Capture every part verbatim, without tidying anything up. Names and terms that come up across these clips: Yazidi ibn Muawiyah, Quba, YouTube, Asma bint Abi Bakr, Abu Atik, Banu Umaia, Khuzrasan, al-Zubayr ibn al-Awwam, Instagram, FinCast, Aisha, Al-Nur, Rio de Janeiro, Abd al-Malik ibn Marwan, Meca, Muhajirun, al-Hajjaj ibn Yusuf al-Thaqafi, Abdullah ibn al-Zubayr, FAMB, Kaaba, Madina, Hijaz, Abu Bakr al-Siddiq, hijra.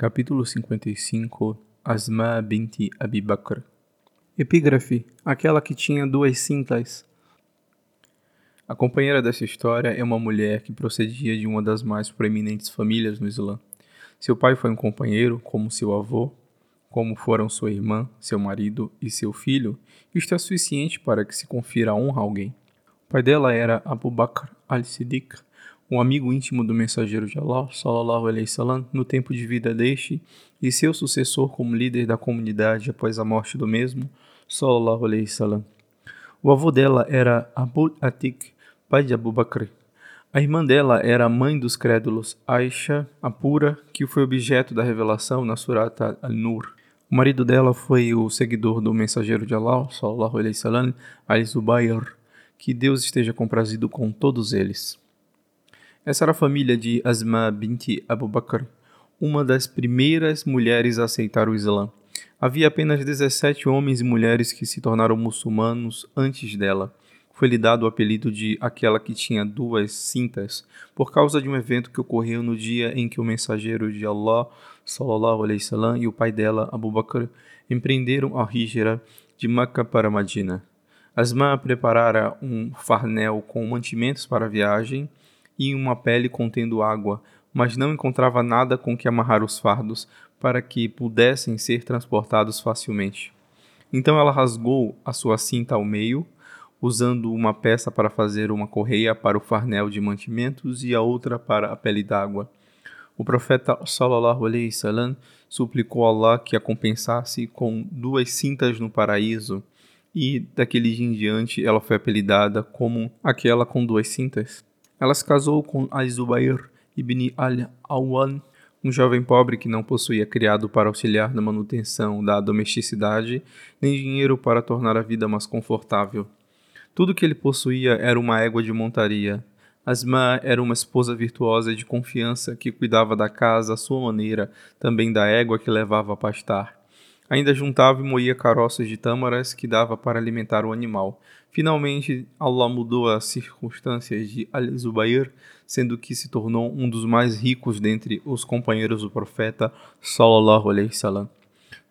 Capítulo cinquenta e cinco. Asma bint Abi Bakr. Epígrafe, aquela que tinha duas cintas. A companheira dessa história é uma mulher que procedia de uma das mais proeminentes famílias no Islã. Seu pai foi um companheiro, como seu avô, como foram sua irmã, seu marido e seu filho. Isto é suficiente para que se confira a honra a alguém. O pai dela era Abu Bakr al-Siddiq, um amigo íntimo do mensageiro de Allah, sallallahu alaihi wasallam, no tempo de vida deste, e seu sucessor como líder da comunidade após a morte do mesmo, sallallahu alaihi wasallam. O avô dela era Abu Atik, pai de Abu Bakr. A irmã dela era a mãe dos crédulos, Aisha, a pura, que foi objeto da revelação na surata Al-Nur. O marido dela foi o seguidor do mensageiro de Allah, sallallahu alaihi wasallam, al-Zubayr. Que Deus esteja comprazido com todos eles. Essa era a família de Asma bint Abu Bakr, uma das primeiras mulheres a aceitar o Islã. Havia apenas dezessete homens e mulheres que se tornaram muçulmanos antes dela. Foi-lhe dado o apelido de aquela que tinha duas cintas, por causa de um evento que ocorreu no dia em que o mensageiro de Allah, sallallahu alaihi wasallam, e o pai dela, Abu Bakr, empreenderam a hijra de Meca para Madina. Asma preparara um farnel com mantimentos para a viagem e uma pele contendo água, mas não encontrava nada com que amarrar os fardos para que pudessem ser transportados facilmente. Então ela rasgou a sua cinta ao meio, usando uma peça para fazer uma correia para o farnel de mantimentos e a outra para a pele d'água. O profeta sallallahu alaihi wasallam suplicou a Allah que a compensasse com duas cintas no paraíso, e daquele dia em diante ela foi apelidada como aquela com duas cintas. Ela se casou com al-Zubayr ibn al-Awwam, um jovem pobre que não possuía criado para auxiliar na manutenção da domesticidade, nem dinheiro para tornar a vida mais confortável. Tudo que ele possuía era uma égua de montaria. Asma era uma esposa virtuosa e de confiança que cuidava da casa à sua maneira, também da égua que levava a pastar. Ainda juntava e moía caroças de tâmaras que dava para alimentar o animal. Finalmente, Allah mudou as circunstâncias de al-Zubayr, sendo que se tornou um dos mais ricos dentre os companheiros do profeta, sallallahu alaihi wasallam.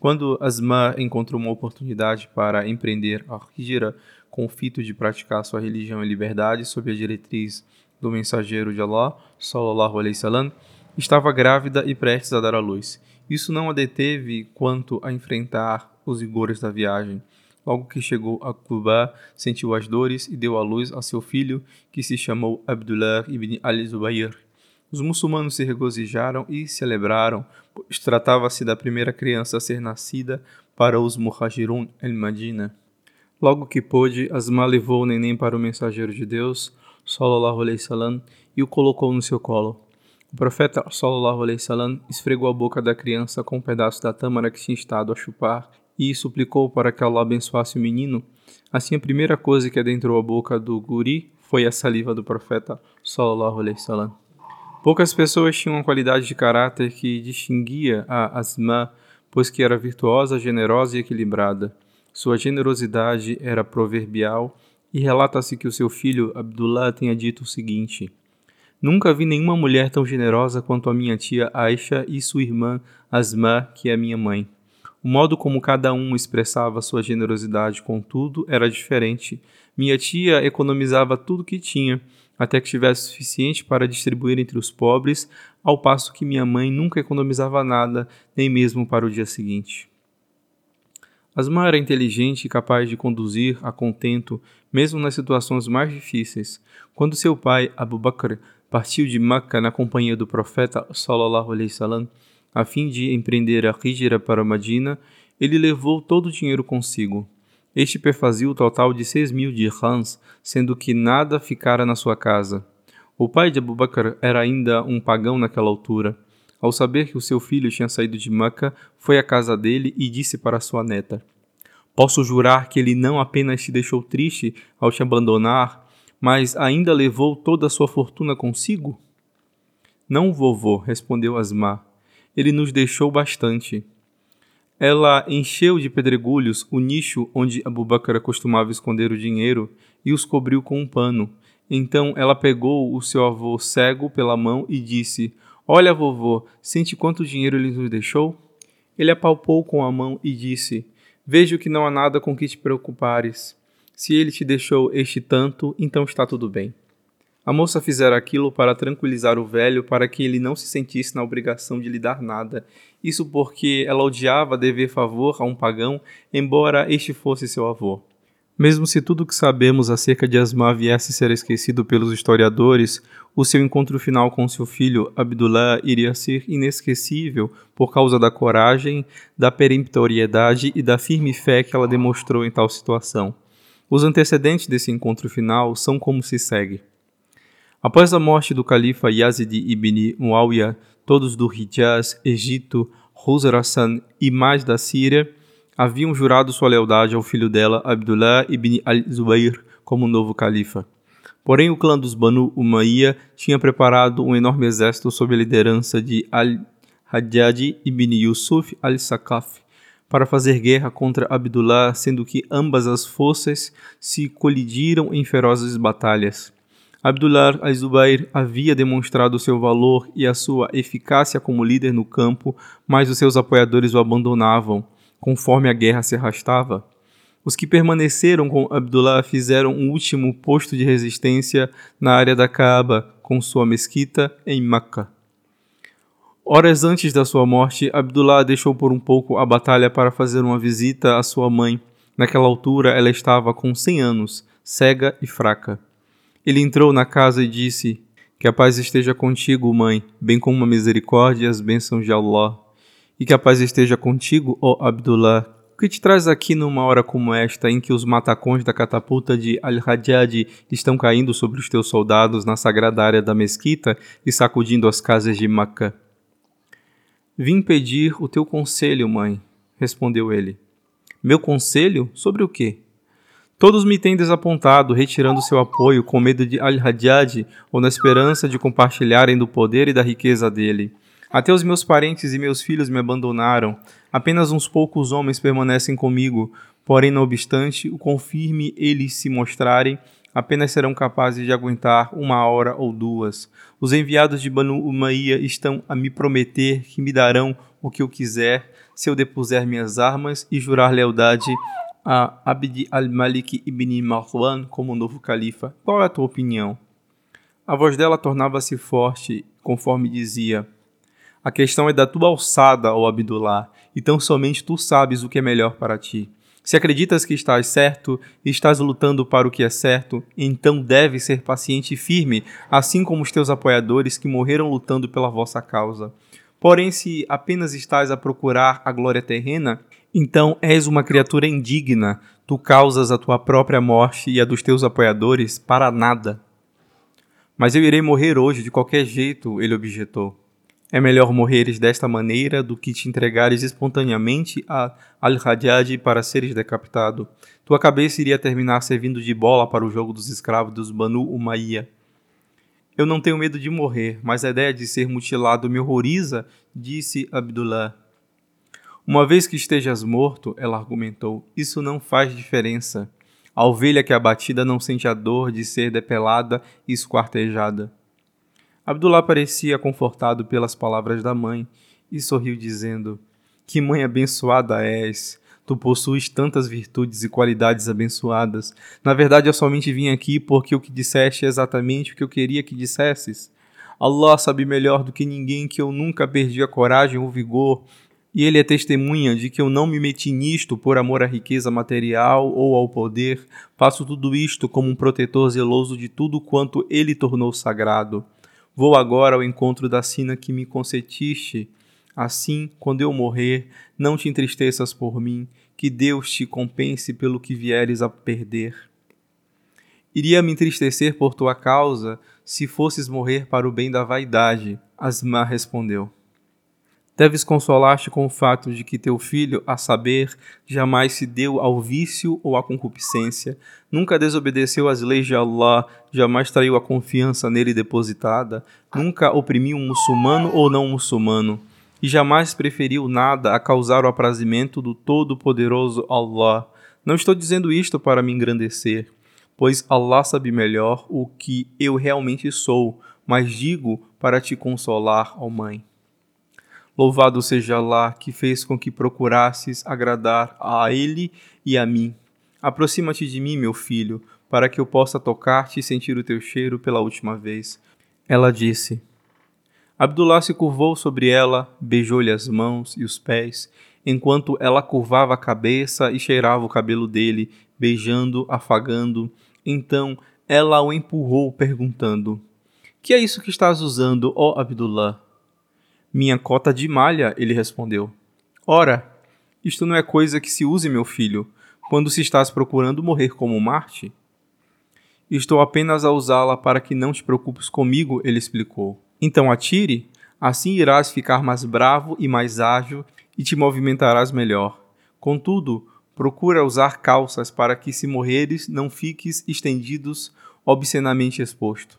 Quando Asma encontrou uma oportunidade para empreender a hijra com o fito de praticar sua religião em liberdade sob a diretriz do mensageiro de Allah, sallallahu alaihi wasallam, estava grávida e prestes a dar à luz. Isso não a deteve quanto a enfrentar os rigores da viagem. Logo que chegou a Quba, sentiu as dores e deu à luz a seu filho, que se chamou Abdullah ibn al-Zubayr. Os muçulmanos se regozijaram e celebraram, pois tratava-se da primeira criança a ser nascida para os Muhajirun al-Madina. Logo que pôde, Asma levou o neném para o mensageiro de Deus, sallallahu alaihi wasallam, e o colocou no seu colo. O profeta, sallallahu alaihi wasallam, esfregou a boca da criança com um pedaço da tâmara que tinha estado a chupar e suplicou para que Allah abençoasse o menino. Assim, a primeira coisa que adentrou a boca do guri foi a saliva do profeta, sallallahu alaihi wasallam. Poucas pessoas tinham uma qualidade de caráter que distinguia a Asma, pois que era virtuosa, generosa e equilibrada. Sua generosidade era proverbial e relata-se que o seu filho, Abdullah, tenha dito o seguinte: nunca vi nenhuma mulher tão generosa quanto a minha tia Aisha e sua irmã Asma, que é minha mãe. O modo como cada um expressava sua generosidade, contudo, era diferente. Minha tia economizava tudo que tinha, até que tivesse suficiente para distribuir entre os pobres, ao passo que minha mãe nunca economizava nada, nem mesmo para o dia seguinte. Asma era inteligente e capaz de conduzir a contento, mesmo nas situações mais difíceis. Quando seu pai, Abu Bakr, partiu de Meca na companhia do profeta, sallallahu alaihi wasallam, a fim de empreender a hijra para Madina, ele levou todo o dinheiro consigo. Este perfazia o total de seis mil dirhams, sendo que nada ficara na sua casa. O pai de Abu Bakr era ainda um pagão naquela altura. Ao saber que o seu filho tinha saído de Meca, foi à casa dele e disse para sua neta: posso jurar que ele não apenas te deixou triste ao te abandonar, mas ainda levou toda a sua fortuna consigo? Não, vovô, respondeu Asma. Ele nos deixou bastante. Ela encheu de pedregulhos o nicho onde Abu Bakr costumava esconder o dinheiro e os cobriu com um pano. Então ela pegou o seu avô cego pela mão e disse: Olha, vovô, sente quanto dinheiro ele nos deixou? Ele apalpou com a mão e disse: vejo que não há nada com que te preocupares. Se ele te deixou este tanto, então está tudo bem. A moça fizera aquilo para tranquilizar o velho, para que ele não se sentisse na obrigação de lhe dar nada. Isso porque ela odiava dever favor a um pagão, embora este fosse seu avô. Mesmo se tudo o que sabemos acerca de Asma viesse a ser esquecido pelos historiadores, o seu encontro final com seu filho, Abdullah, iria ser inesquecível por causa da coragem, da peremptoriedade e da firme fé que ela demonstrou em tal situação. Os antecedentes desse encontro final são como se segue. Após a morte do califa Yazidi ibn Muawiyah, todos do Hijaz, Egito, Khuzrasan e mais da Síria, haviam jurado sua lealdade ao filho dela, Abdullah ibn al-Zubayr, como novo califa. Porém, o clã dos Banu Umaia tinha preparado um enorme exército sob a liderança de al-Hajjaj ibn Yusuf al-Thaqafi para fazer guerra contra Abdullah, sendo que ambas as forças se colidiram em ferozes batalhas. Abdullah al-Zubayr havia demonstrado seu valor e a sua eficácia como líder no campo, mas os seus apoiadores o abandonavam conforme a guerra se arrastava. Os que permaneceram com Abdullah fizeram um último posto de resistência na área da Kaaba, com sua mesquita em Meca. Horas antes da sua morte, Abdullah deixou por um pouco a batalha para fazer uma visita à sua mãe. Naquela altura, ela estava com cem anos, cega e fraca. Ele entrou na casa e disse: que a paz esteja contigo, mãe, bem como a misericórdia e as bênçãos de Allah. E que a paz esteja contigo, ó Abdullah. O que te traz aqui numa hora como esta, em que os matacões da catapulta de Al-Hajjaj estão caindo sobre os teus soldados na sagrada área da mesquita e sacudindo as casas de Meca? Vim pedir o teu conselho, mãe, respondeu ele. Meu conselho? Sobre o quê? Todos me têm desapontado, retirando seu apoio com medo de Al-Hajjaj ou na esperança de compartilharem do poder e da riqueza dele. Até os meus parentes e meus filhos me abandonaram. Apenas uns poucos homens permanecem comigo. Porém, não obstante, o conforme eles se mostrarem, apenas serão capazes de aguentar uma hora ou duas. Os enviados de Banu Umaia estão a me prometer que me darão o que eu quiser, se eu depuser minhas armas e jurar lealdade a Abd al-Malik ibn Marwan como novo califa. Qual é a tua opinião? A voz dela tornava-se forte, conforme dizia: a questão é da tua alçada, ó Abdullah, e tão somente tu sabes o que é melhor para ti. Se acreditas que estás certo e estás lutando para o que é certo, então deves ser paciente e firme, assim como os teus apoiadores que morreram lutando pela vossa causa. Porém, se apenas estás a procurar a glória terrena, então és uma criatura indigna. Tu causas a tua própria morte e a dos teus apoiadores para nada. Mas eu irei morrer hoje de qualquer jeito, ele objetou. É melhor morreres desta maneira do que te entregares espontaneamente a Al-Hajjaj para seres decapitado. Tua cabeça iria terminar servindo de bola para o jogo dos escravos dos Banu Umaia. Eu não tenho medo de morrer, mas a ideia de ser mutilado me horroriza, disse Abdullah. Uma vez que estejas morto, ela argumentou, isso não faz diferença. A ovelha que é abatida não sente a dor de ser depelada e esquartejada. Abdullah parecia confortado pelas palavras da mãe e sorriu dizendo: que mãe abençoada és! Tu possuis tantas virtudes e qualidades abençoadas. Na verdade, eu somente vim aqui porque o que disseste é exatamente o que eu queria que dissesses. Allah sabe melhor do que ninguém que eu nunca perdi a coragem ou vigor, e ele é testemunha de que eu não me meti nisto por amor à riqueza material ou ao poder. Faço tudo isto como um protetor zeloso de tudo quanto ele tornou sagrado. Vou agora ao encontro da sina que me concediste. Assim, quando eu morrer, não te entristeças por mim, que Deus te compense pelo que vieres a perder. Iria me entristecer por tua causa, se fosses morrer para o bem da vaidade, Asma respondeu. Deves consolar-te com o fato de que teu filho, a saber, jamais se deu ao vício ou à concupiscência, nunca desobedeceu às leis de Allah, jamais traiu a confiança nele depositada, nunca oprimiu um muçulmano ou não muçulmano, e jamais preferiu nada a causar o aprazimento do Todo-Poderoso Allah. Não estou dizendo isto para me engrandecer, pois Allah sabe melhor o que eu realmente sou, mas digo para te consolar, ó mãe. Louvado seja Allah, que fez com que procurasses agradar a Ele e a mim. Aproxima-te de mim, meu filho, para que eu possa tocar-te e sentir o teu cheiro pela última vez. Ela disse. Abdullah se curvou sobre ela, beijou-lhe as mãos e os pés, enquanto ela curvava a cabeça e cheirava o cabelo dele, beijando, afagando. Então ela o empurrou, perguntando, que é isso que estás usando, ó Abdullah? Minha cota de malha, ele respondeu. Ora, isto não é coisa que se use, meu filho, quando se estás procurando morrer como Marte? Estou apenas a usá-la para que não te preocupes comigo, ele explicou. Então atire, assim irás ficar mais bravo e mais ágil e te movimentarás melhor. Contudo, procura usar calças para que se morreres não fiques estendidos, obscenamente exposto.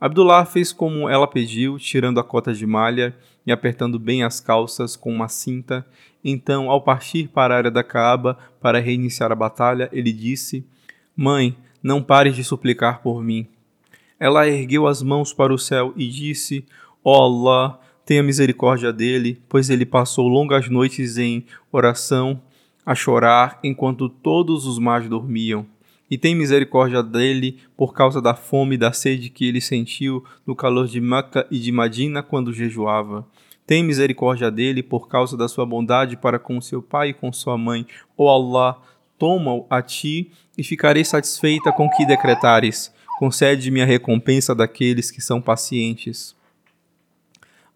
Abdullah fez como ela pediu, tirando a cota de malha e apertando bem as calças com uma cinta. Então, ao partir para a área da Caaba para reiniciar a batalha, ele disse, Mãe, não pares de suplicar por mim. Ela ergueu as mãos para o céu e disse, Ó Allah, tenha misericórdia dele, pois ele passou longas noites em oração, a chorar, enquanto todos os mais dormiam. E tem misericórdia dele por causa da fome e da sede que ele sentiu no calor de Meca e de Madina quando jejuava. Tem misericórdia dele por causa da sua bondade para com seu pai e com sua mãe. Ó Allah, toma-o a ti e ficarei satisfeita com o que decretares. Concede-me a recompensa daqueles que são pacientes.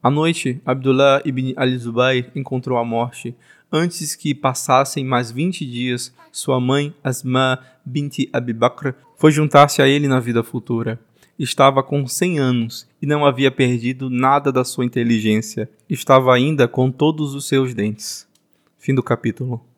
À noite, Abdullah ibn al-Zubayr encontrou a morte. Antes que passassem mais vinte dias, sua mãe, Asma bint Abi Bakr, foi juntar-se a ele na vida futura. Estava com cem anos e não havia perdido nada da sua inteligência. Estava ainda com todos os seus dentes. Fim do capítulo.